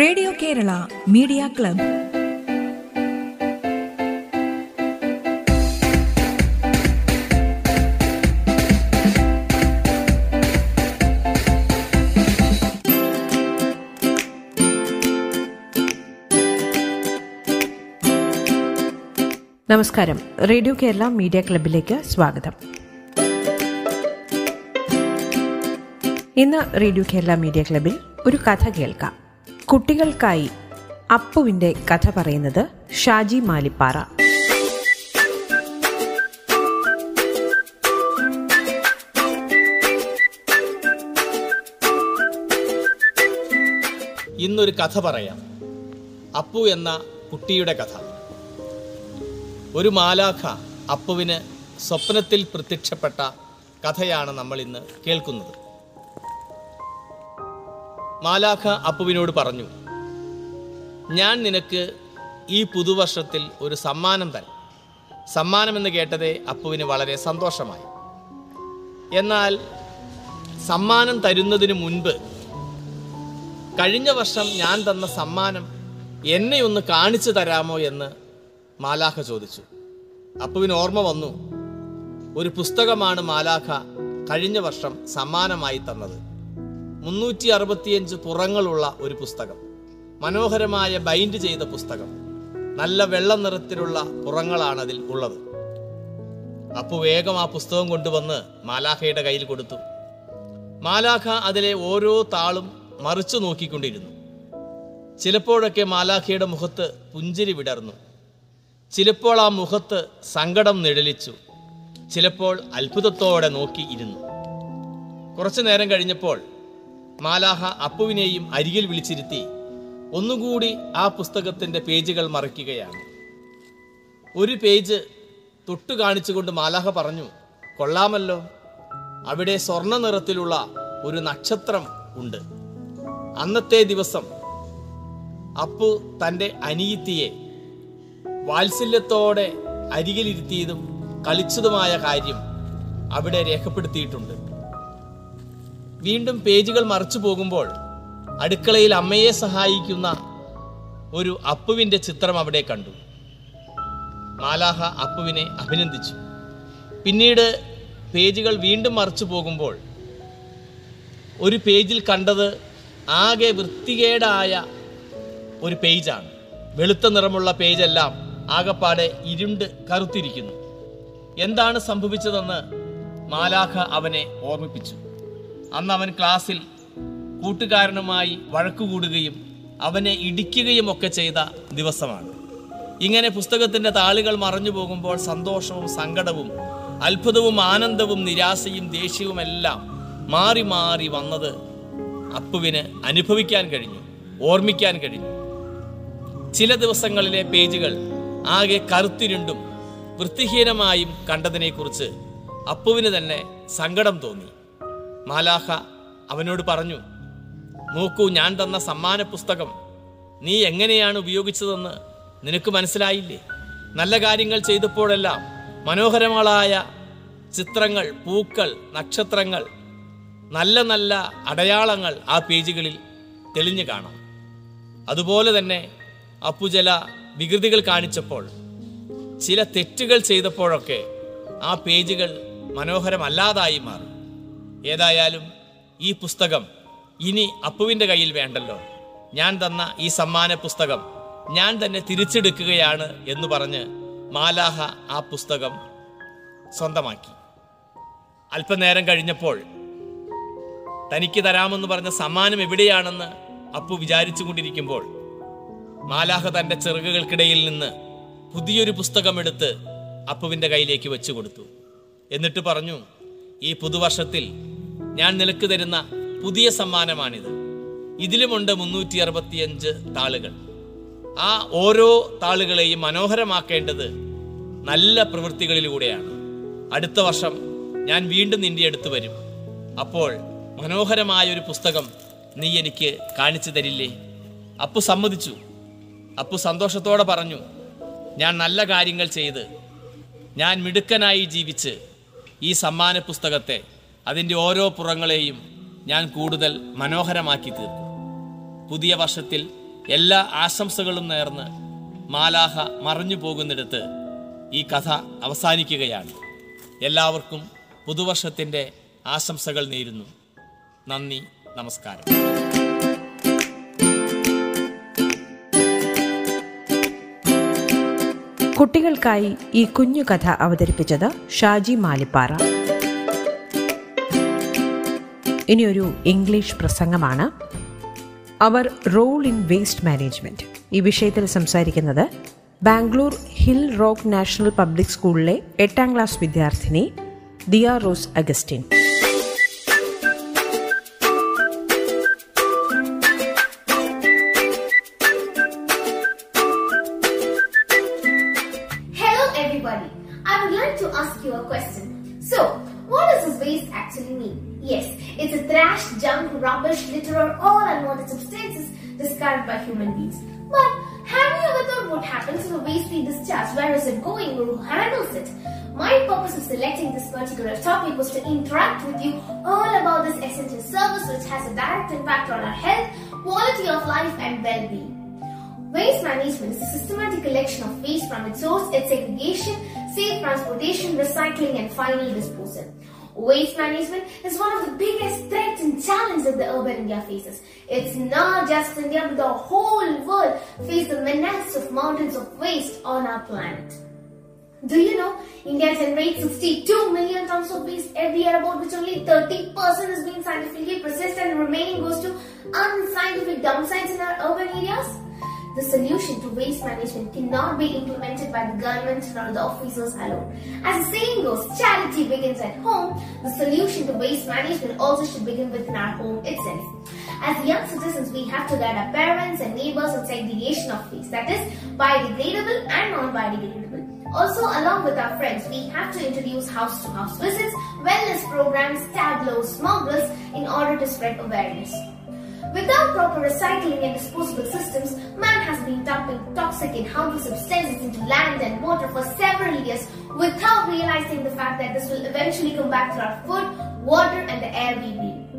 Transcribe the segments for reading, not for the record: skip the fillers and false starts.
Radio Kerala media club. നമസ്കാരം, radio Kerala media ക്ലബ്ബിലേക്ക് സ്വാഗതം. ഇന്ന് റേഡിയോ കേരള മീഡിയ ക്ലബ്ബിൽ ഒരു കഥ കേൾക്കാം. കുട്ടികൾക്കായി അപ്പുവിന്റെ കഥ പറയുന്നത് ഷാജി മാലിപ്പാറ. ഇന്നൊരു കഥ പറയാം. അപ്പു എന്ന കുട്ടിയുടെ കഥ. ഒരു മാലാഖ അപ്പുവിന് സ്വപ്നത്തിൽ പ്രത്യക്ഷപ്പെട്ട കഥയാണ് നമ്മൾ ഇന്ന് കേൾക്കുന്നത്. മാലാഖ അപ്പുവിനോട് പറഞ്ഞു, ഞാൻ നിനക്ക് ഈ പുതുവർഷത്തിൽ ഒരു സമ്മാനം തരാം. സമ്മാനമെന്ന് കേട്ടതേ അപ്പുവിന് വളരെ സന്തോഷമായി. എന്നാൽ സമ്മാനം തരുന്നതിന് മുൻപ് കഴിഞ്ഞ വർഷം ഞാൻ തന്ന സമ്മാനം എന്നെ ഒന്ന് കാണിച്ചു തരാമോ എന്ന് മാലാഖ ചോദിച്ചു. അപ്പുവിന് ഓർമ്മ വന്നു, ഒരു പുസ്തകമാണ് മാലാഖ കഴിഞ്ഞ വർഷം സമ്മാനമായി തന്നത്. 365 പുറങ്ങളുള്ള ഒരു പുസ്തകം, മനോഹരമായ ബൈൻഡ് ചെയ്ത പുസ്തകം, നല്ല വെള്ള നിറത്തിലുള്ള പുറങ്ങളാണ് അതിൽ ഉള്ളത്. അപ്പു വേഗം ആ പുസ്തകം കൊണ്ടുവന്ന് മാലാഖയുടെ കയ്യിൽ കൊടുത്തു. മാലാഖ അതിലെ ഓരോ താളും മറിച്ചു നോക്കിക്കൊണ്ടിരുന്നു. ചിലപ്പോഴൊക്കെ മാലാഖയുടെ മുഖത്ത് പുഞ്ചിരി വിടർന്നു, ചിലപ്പോൾ ആ മുഖത്ത് സങ്കടം നിഴലിച്ചു, ചിലപ്പോൾ അത്ഭുതത്തോടെ നോക്കി ഇരുന്നു. കുറച്ചു നേരം കഴിഞ്ഞപ്പോൾ മാലാഖ അപ്പുവിനെയും അരികിൽ വിളിച്ചിരുത്തി ഒന്നുകൂടി ആ പുസ്തകത്തിൻ്റെ പേജുകൾ മറിക്കുകയാണ്. ഒരു പേജ് തൊട്ടു കാണിച്ചുകൊണ്ട് മാലാഖ പറഞ്ഞു, കൊള്ളാമല്ലോ, അവിടെ സ്വർണ്ണ നിറത്തിലുള്ള ഒരു നക്ഷത്രം ഉണ്ട്. അന്നത്തെ ദിവസം അപ്പു തൻ്റെ അനിയത്തിയെ വാത്സല്യത്തോടെ അരികിലിരുത്തിയതും കളിച്ചതുമായ കാര്യം അവിടെ രേഖപ്പെടുത്തിയിട്ടുണ്ട്. വീണ്ടും പേജുകൾ മറിച്ചു പോകുമ്പോൾ അടുക്കളയിൽ അമ്മയെ സഹായിക്കുന്ന ഒരു അപ്പുവിൻ്റെ ചിത്രം അവിടെ കണ്ടു. മാലാഖ അപ്പുവിനെ അഭിനന്ദിച്ചു. പിന്നീട് പേജുകൾ വീണ്ടും മറിച്ചു പോകുമ്പോൾ ഒരു പേജിൽ കണ്ടത് ആകെ വൃത്തികേടായ ഒരു പേജാണ്. വെളുത്ത നിറമുള്ള പേജെല്ലാം ആകെപ്പാടെ ഇരുണ്ട് കറുത്തിരിക്കുന്നു. എന്താണ് സംഭവിച്ചതെന്ന് മാലാഖ അവനെ ഓർമ്മിപ്പിച്ചു. അന്ന് അവൻ ക്ലാസ്സിൽ കൂട്ടുകാരനുമായി വഴക്കുകൂടുകയും അവനെ ഇടിക്കുകയും ഒക്കെ ചെയ്ത ദിവസമാണ്. ഇങ്ങനെ പുസ്തകത്തിൻ്റെ താളുകൾ മറഞ്ഞു പോകുമ്പോൾ സന്തോഷവും സങ്കടവും അത്ഭുതവും ആനന്ദവും നിരാശയും ദേഷ്യവും എല്ലാം മാറി മാറി വന്നത് അപ്പുവിന് അനുഭവിക്കാൻ കഴിഞ്ഞു, ഓർമ്മിക്കാൻ കഴിഞ്ഞു. ചില ദിവസങ്ങളിലെ പേജുകൾ ആകെ കറുത്തിരുണ്ടും വൃത്തിഹീനമായും കണ്ടതിനെക്കുറിച്ച് അപ്പുവിന് തന്നെ സങ്കടം തോന്നി. മാലാഖ അവനോട് പറഞ്ഞു, നോക്കൂ, ഞാൻ തന്ന സമ്മാന പുസ്തകം നീ എങ്ങനെയാണ് ഉപയോഗിച്ചതെന്ന് നിനക്ക് മനസ്സിലായില്ലേ? നല്ല കാര്യങ്ങൾ ചെയ്തപ്പോഴെല്ലാം മനോഹരങ്ങളായ ചിത്രങ്ങൾ, പൂക്കൾ, നക്ഷത്രങ്ങൾ, നല്ല നല്ല അടയാളങ്ങൾ ആ പേജുകളിൽ തെളിഞ്ഞു കാണാം. അതുപോലെ തന്നെ അപ്പു ചില വികൃതികൾ കാണിച്ചപ്പോൾ, ചില തെറ്റുകൾ ചെയ്തപ്പോഴൊക്കെ ആ പേജുകൾ മനോഹരമല്ലാതായി മാറി. ഏതായാലും ഈ പുസ്തകം ഇനി അപ്പുവിൻ്റെ കയ്യിൽ വേണ്ടല്ലോ, ഞാൻ തന്ന ഈ സമ്മാന പുസ്തകം ഞാൻ തന്നെ തിരിച്ചെടുക്കുകയാണ് എന്ന് പറഞ്ഞ് മാലാഹ ആ പുസ്തകം സ്വന്തമാക്കി. അല്പനേരം കഴിഞ്ഞപ്പോൾ തനിക്ക് തരാമെന്ന് പറഞ്ഞ സമ്മാനം എവിടെയാണെന്ന് അപ്പു വിചാരിച്ചു കൊണ്ടിരിക്കുമ്പോൾ മാലാഹ തൻ്റെ ചിറകുകൾക്കിടയിൽ നിന്ന് പുതിയൊരു പുസ്തകം എടുത്ത് അപ്പുവിൻ്റെ കയ്യിലേക്ക് വെച്ചു കൊടുത്തു. എന്നിട്ട് പറഞ്ഞു, ഈ പുതുവർഷത്തിൽ ഞാൻ നിനക്ക് തരുന്ന പുതിയ സമ്മാനമാണിത്. ഇതിലുമുണ്ട് 365 താളുകൾ. ആ ഓരോ താളുകളെയും മനോഹരമാക്കേണ്ടത് നല്ല പ്രവൃത്തികളിലൂടെയാണ്. അടുത്ത വർഷം ഞാൻ വീണ്ടും നിന്റെ അടുത്ത് വരും. അപ്പോൾ മനോഹരമായ ഒരു പുസ്തകം നീ എനിക്ക് കാണിച്ചു തരില്ലേ? അപ്പു സമ്മതിച്ചു. അപ്പു സന്തോഷത്തോടെ പറഞ്ഞു, ഞാൻ നല്ല കാര്യങ്ങൾ ചെയ്ത്, ഞാൻ മിടുക്കനായി ജീവിച്ച് ഈ സമ്മാന പുസ്തകത്തെ അതിൻ്റെ ഓരോ പുറങ്ങളെയും ഞാൻ കൂടുതൽ മനോഹരമാക്കി തീർക്കും. പുതിയ വർഷത്തിൽ എല്ലാ ആശംസകളും നേർന്ന് മാലാഹ മറഞ്ഞു പോകുന്നിടത്ത് ഈ കഥ അവസാനിക്കുകയാണ്. എല്ലാവർക്കും പുതുവർഷത്തിൻ്റെ ആശംസകൾ നേരുന്നു. നന്ദി, നമസ്കാരം. കുട്ടികൾക്കായി ഈ കുഞ്ഞു കഥ അവതരിപ്പിച്ചത് ഷാജി മാലിപ്പാറ. ഇനിയൊരു ഇംഗ്ലീഷ് പ്രസംഗമാണ് അവർ റോൾ ഇൻ വേസ്റ്റ് മാനേജ്മെന്റ്. ഈ വിഷയത്തിൽ സംസാരിക്കുന്നത് Bangalore hill rock national public സ്കൂളിലെ 8ാം ക്ലാസ് വിദ്യാർത്ഥിനി Diya rose Augustine. Rubbish, litter, or all unwanted substances discarded by human beings. But have you ever thought what happens to the waste we discharge? Where is it going? Who handles it? My purpose of selecting this particular topic was to interact with you all about this essential service which has a direct impact on our health, quality of life, and well-being. Waste management is a systematic collection of waste from its source, its segregation, safe transportation, recycling, and final disposal. Waste management is one of the biggest threats and challenges that the urban India faces. It's not just India, but the whole world faces the menace of mountains of waste on our planet. Do you know, India generates 62 million tons of waste every year, about which only 30% is being scientifically processed and the remaining goes to unscientific downsides in our urban areas? The solution to waste management cannot be implemented by the government or the officers alone. As the saying goes, charity begins at home. The solution to waste management also should begin within our home itself. As young citizens, we have to guide our parents and neighbors on segregation of waste, that is, biodegradable and non-biodegradable. Also, along with our friends, we have to introduce house-to-house visits, wellness programs, tableau smugglers in order to spread awareness. Without proper recycling and disposable systems, man has been dumping toxic and harmful substances into land and water for several years without realizing the fact that this will eventually come back to our food, water and the air we breathe.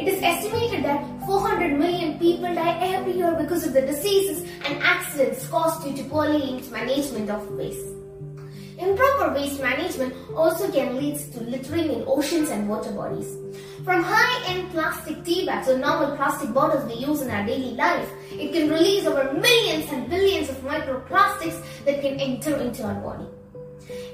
It is estimated that 400 million people die every year because of the diseases and accidents caused due to poorly linked management of waste. Improper waste management also can lead to littering in oceans and water bodies. From high-end plastic tea bags or normal plastic bottles we use in our daily life, it can release over millions and billions of microplastics that can enter into our body.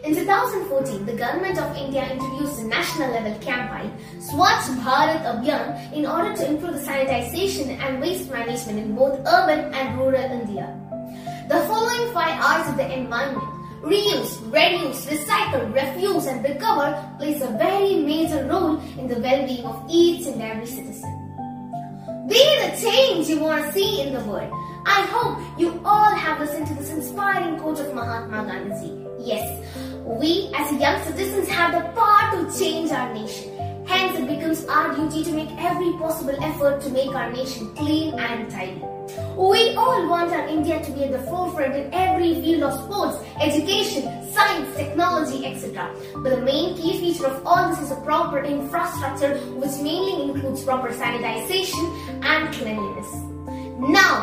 In 2014, the Government of India introduced a national-level campaign, Swachh Bharat Abhiyan, in order to improve the sanitization and waste management in both urban and rural India. The following 5 R's of the environment: reuse, reduce, recycle, refuse and recover plays a very major role in the well-being of each and every citizen. Be the change you want to see in the world. I hope you all have listened to this inspiring quote of Mahatma Gandhi. Yes, we as young citizens have the power to change our nation. Hence, it becomes our duty to make every possible effort to make our nation clean and tidy. We all want our India to be at the forefront in every field of sports, education, science, technology, etc. But the main key feature of all this is a proper infrastructure, which mainly includes proper sanitization and cleanliness. Now,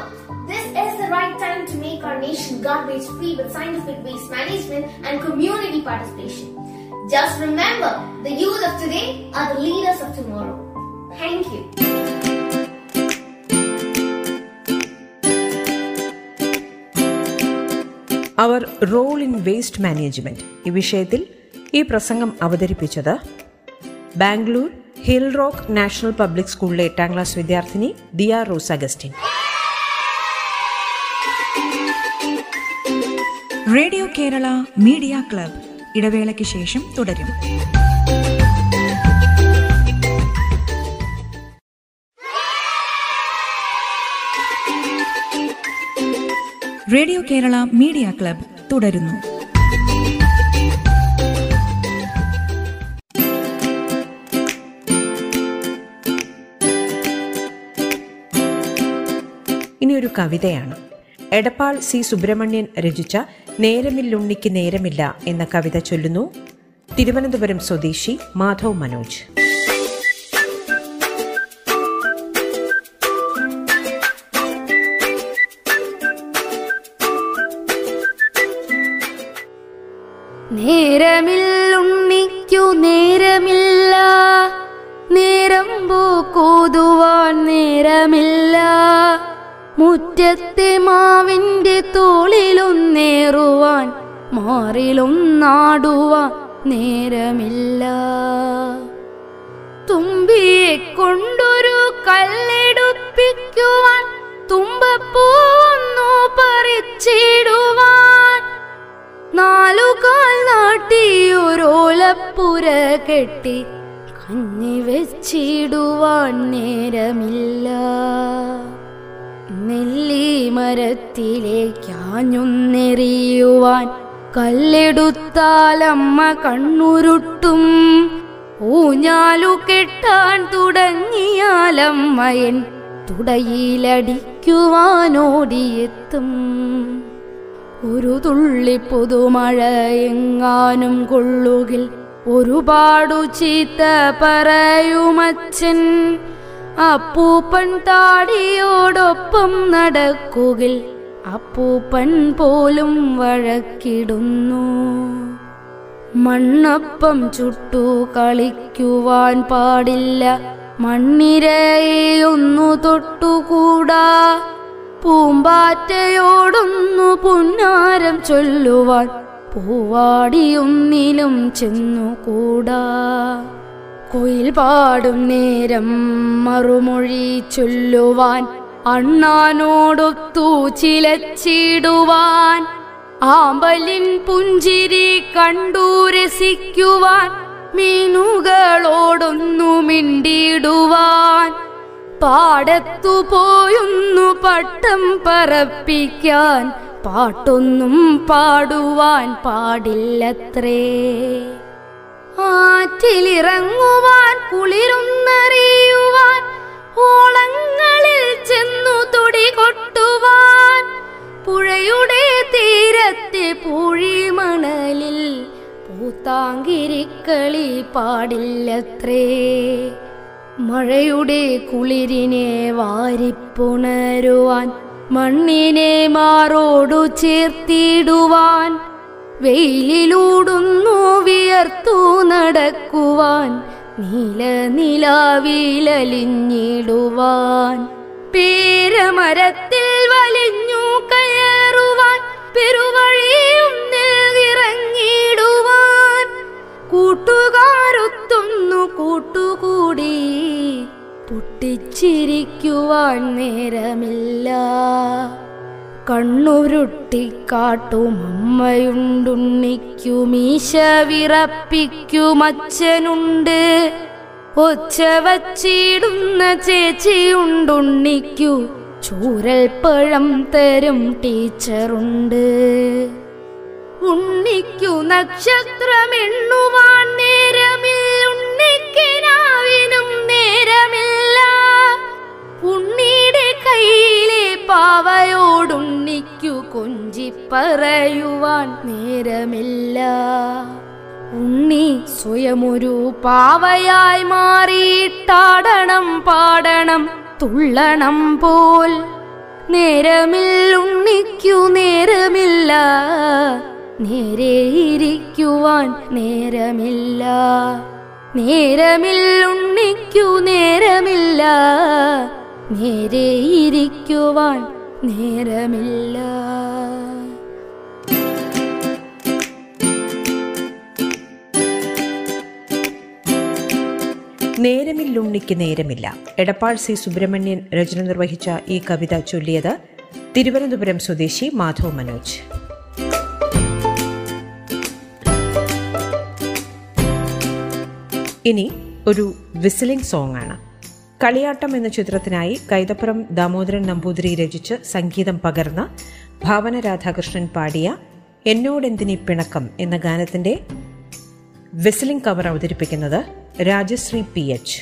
this is the right time to make our nation garbage free with scientific waste management and community participation. Just remember, the youth of today are the leaders of tomorrow. Thank you. Our role in waste management. ഈ വിഷയത്തിൽ ഈ പ്രസംഗം അവതരിപ്പിച്ചത് Bangalore hill rock national public സ്കൂളിലെ 8ാം class വിദ്യാർത്ഥിനി Diya rose Augustine. Radio Kerala media club ഇടവേളയ്ക്ക് ശേഷം തുടരും. റേഡിയോ കേരള മീഡിയ ക്ലബ്ബ് തുടരുന്നു. ഇനിയൊരു കവിതയാണ്. എടപ്പാൾ സി സുബ്രഹ്മണ്യൻ രചിച്ച നേരമില്ലുണ്ണിക്ക് നേരമില്ല എന്ന കവിത ചൊല്ലുന്നു തിരുവനന്തപുരം സ്വദേശി മാധവ് മനോജ്. നേരമിൽ ഉണ്ണിക്കു നേരമില്ല, നേരം പൂക്കുതുവാൻ നേരമില്ല. മുറ്റത്തെ മാവിൻ്റെ തോളിലൊന്നേറുവാൻ മാറിലൊന്നാടുവാൻ നേരമില്ല. തുമ്പിയെ കൊണ്ടൊരു കല്ലെടുപ്പിക്കുവാൻ തുമ്പപ്പൂന്നു പറിച്ചിടുവാൻ നാലുകാൽ നാട്ടിയൊരോലപ്പുര കെട്ടി കഞ്ഞി വെച്ചിടുവാൻ നേരമില്ല. നെല്ലി മരത്തിലേക്കാഞ്ഞുന്നെറിയുവാൻ കല്ലെടുത്താലമ്മ കണ്ണുരുട്ടും. ഊഞ്ഞാലു കെട്ടാൻ തുടങ്ങിയാലമ്മയൻ തുടയിലടിക്കുവാനോടിയെത്തും. ഒരു തുള്ളി പുതുമഴയെങ്ങാനും കൊള്ളുകിൽ ഒരുപാടു ചീത്ത പറയുമച്ചൻ. അപ്പൂപ്പൻ താടിയോടൊപ്പം നടക്കുകിൽ അപ്പൂപ്പൻ പോലും വഴക്കിടുന്നു. മണ്ണപ്പം ചുട്ടു കളിക്കുവാൻ പാടില്ല, മണ്ണിരയൊന്നു തൊട്ടുകൂടാ. പൂമ്പാറ്റയോടൊന്നു പുന്നാരം ചൊല്ലുവാൻ പൂവാടിയൊന്നിലും ചെന്നുകൂടാ. കുയിൽ പാടും നേരം മറുമൊഴി ചൊല്ലുവാൻ അണ്ണാനോടൊത്തു ചിലച്ചിടുവാൻ ആമ്പലിൻ പുഞ്ചിരി കണ്ടു രസിക്കുവാൻ മീനുകളോടൊന്നു മിണ്ടിയിടുവാൻ പാടത്തു പോയൊന്നു പട്ടം പറപ്പിക്കാൻ പാട്ടൊന്നും പാടുവാൻ പാടില്ലത്രേ. ആറ്റിലിറങ്ങുവാൻ കുളിരൊന്നറിയുവാൻ ഓളങ്ങളിൽ ചെന്നു തൊടി കൊട്ടുവാൻ പുഴയുടെ തീരത്തെ പൂഴിമണലിൽ പൂത്താങ്കിരിക്കളി പാടില്ലത്രേ. മഴയുടെ കുളിരിനെ വാരിപ്പുണരുവാൻ മണ്ണിനെ മാറോടു ചേർത്തിടുവാൻ വെയിലിലൂടുന്നു വിയർത്തു നടക്കുവാൻ നീലനിലാവിലലിഞ്ഞിടുവാൻ പേരമരത്തിൽ വലിഞ്ഞു കയറുവാൻ പെരുവഴിയും നെൽകിറങ്ങിടുവാൻ കൂട്ടുകാരൊത്തൊന്നു കൂട്ടുകൂടി പൊട്ടിച്ചിരിക്കുവാൻ നേരമില്ല. കണ്ണുരുട്ടിക്കാട്ടും അമ്മയുണ്ടുണ്ണിക്കും ഈശ വിറപ്പിക്കും അച്ഛനുണ്ട്. ഒച്ച വച്ചിടുന്ന ചേച്ചിയുണ്ടുണ്ണിക്കു ചൂരൽപ്പഴം തരും ടീച്ചറുണ്ട്. ഉണ്ണിക്കു നക്ഷത്രമെണ്ണുവാൻ നേരമില്ല, ഉണ്ണിക്കിനാവിനും നേരമില്ല. ഉണ്ണിയുടെ കയ്യിലെ പാവയോടുണ്ണിക്കു കൊഞ്ചി പറയുവാൻ നേരമില്ല. ഉണ്ണി സ്വയമൊരു പാവയായി മാറിയിട്ടാടണം പാടണം തുള്ളണം പോൽ. നേരമില്ലുണ്ണിക്കു നേരമില്ല, നേരെയിരിക്കുവാൻ നേരമില്ല. നേരമില്ലുണ്ണിക്കു നേരമില്ല, നേരെയിരിക്കുവാൻ നേരമില്ല. നേരമില്ലുണ്ണിക്ക് നേരമില്ല. എടപ്പാൾ സി സുബ്രഹ്മണ്യൻ രചന നിർവഹിച്ച ഈ കവിത ചൊല്ലിയത് തിരുവനന്തപുരം സ്വദേശി മാധവ് മനോജ്. ഇനി ഒരു വിസിലിംഗ് സോങ് ആണ്. കളിയാട്ടം എന്ന ചിത്രത്തിനായി കൈതപ്പുറം ദാമോദരൻ നമ്പൂതിരി രചിച്ച് സംഗീതം പകർന്ന ഭാവന രാധാകൃഷ്ണൻ പാടിയ എന്നോടെന്തിനി പിണക്കം എന്ന ഗാനത്തിന്റെ വിസിലിംഗ് കവർ അവതരിപ്പിക്കുന്നത് രാജശ്രീ പി എച്ച്.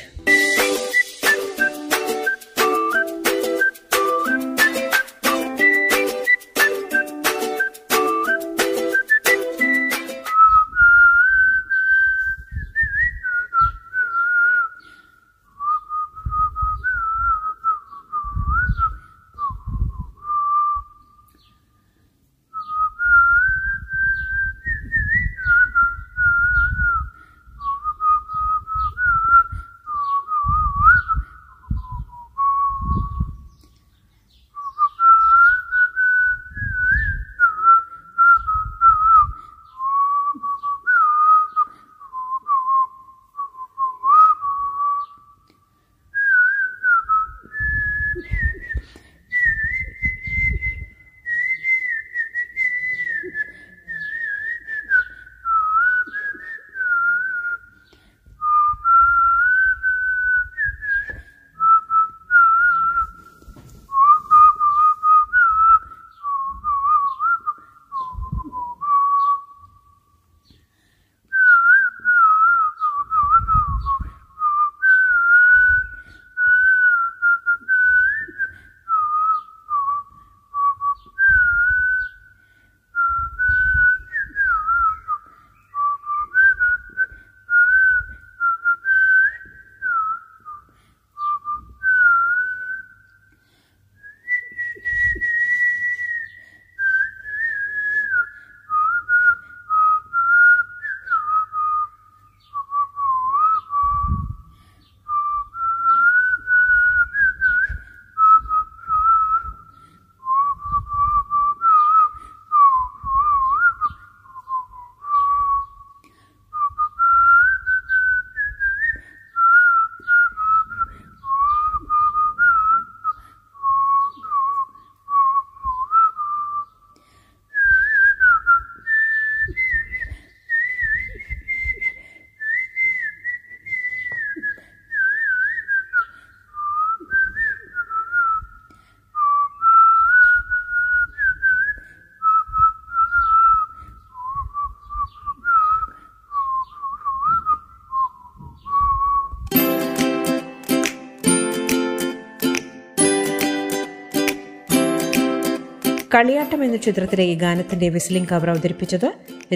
കളിയാട്ടം എന്ന ചിത്രത്തിലെ ഈ ഗാനത്തിന്റെ വിസിലിംഗ് കവർ അവതരിപ്പിച്ചത്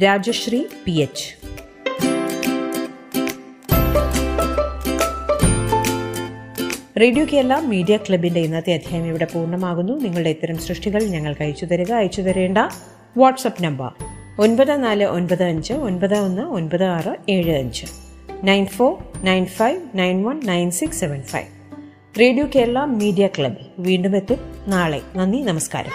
Rajashree P H. Radio Kerala media ക്ലബിന്റെ ഇന്നത്തെ അധ്യായം ഇവിടെ പൂർണ്ണമാകുന്നു. നിങ്ങളുടെ ഇത്തരം സൃഷ്ടികൾ ഞങ്ങൾക്ക് അയച്ചു തരേണ്ട WhatsApp number 9495919675 9495919675. Radio Kerala media club വീണ്ടും എത്തും നാളെ. നന്ദി, നമസ്കാരം.